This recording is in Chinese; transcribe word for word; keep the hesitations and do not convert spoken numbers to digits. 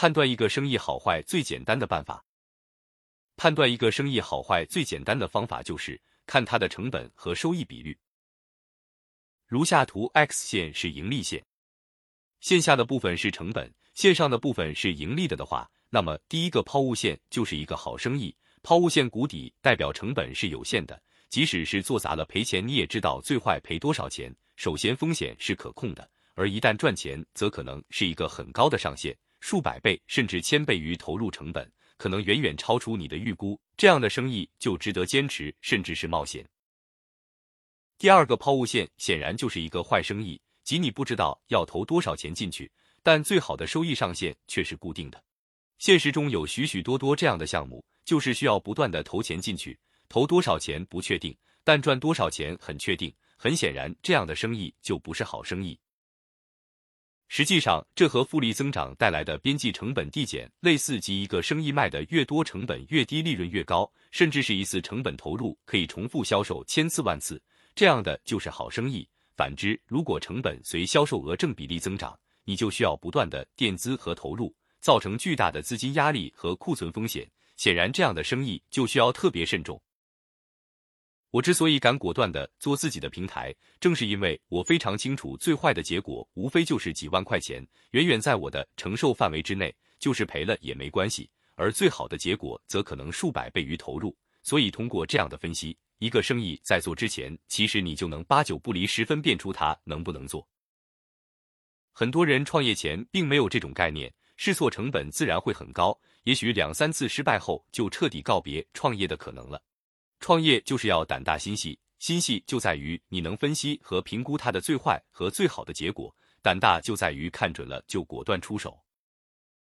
判断一个生意好坏最简单的办法，判断一个生意好坏最简单的方法就是看它的成本和收益比率。如下图 X 线是盈利线，线下的部分是成本，线上的部分是盈利的的话，那么第一个抛物线就是一个好生意。抛物线谷底代表成本是有限的，即使是做砸了赔钱，你也知道最坏赔多少钱。首先风险是可控的，而一旦赚钱，则可能是一个很高的上限。数百倍甚至千倍于投入成本，可能远远超出你的预估，这样的生意就值得坚持，甚至是冒险。第二个抛物线显然就是一个坏生意，即你不知道要投多少钱进去，但最好的收益上限却是固定的。现实中有许许多多这样的项目，就是需要不断的投钱进去，投多少钱不确定，但赚多少钱很确定。很显然，这样的生意就不是好生意。实际上，这和复利增长带来的边际成本递减类似，即一个生意卖的越多，成本越低，利润越高，甚至是一次成本投入可以重复销售千次万次，这样的就是好生意。反之，如果成本随销售额正比例增长，你就需要不断的垫资和投入，造成巨大的资金压力和库存风险。显然，这样的生意就需要特别慎重。我之所以敢果断地做自己的平台，正是因为我非常清楚最坏的结果无非就是几万块钱，远远在我的承受范围之内，就是赔了也没关系，而最好的结果则可能数百倍于投入。所以通过这样的分析，一个生意在做之前，其实你就能八九不离十分辨出它能不能做。很多人创业前并没有这种概念，试错成本自然会很高，也许两三次失败后就彻底告别创业的可能了。创业就是要胆大心细，心细就在于你能分析和评估它的最坏和最好的结果，胆大就在于看准了就果断出手。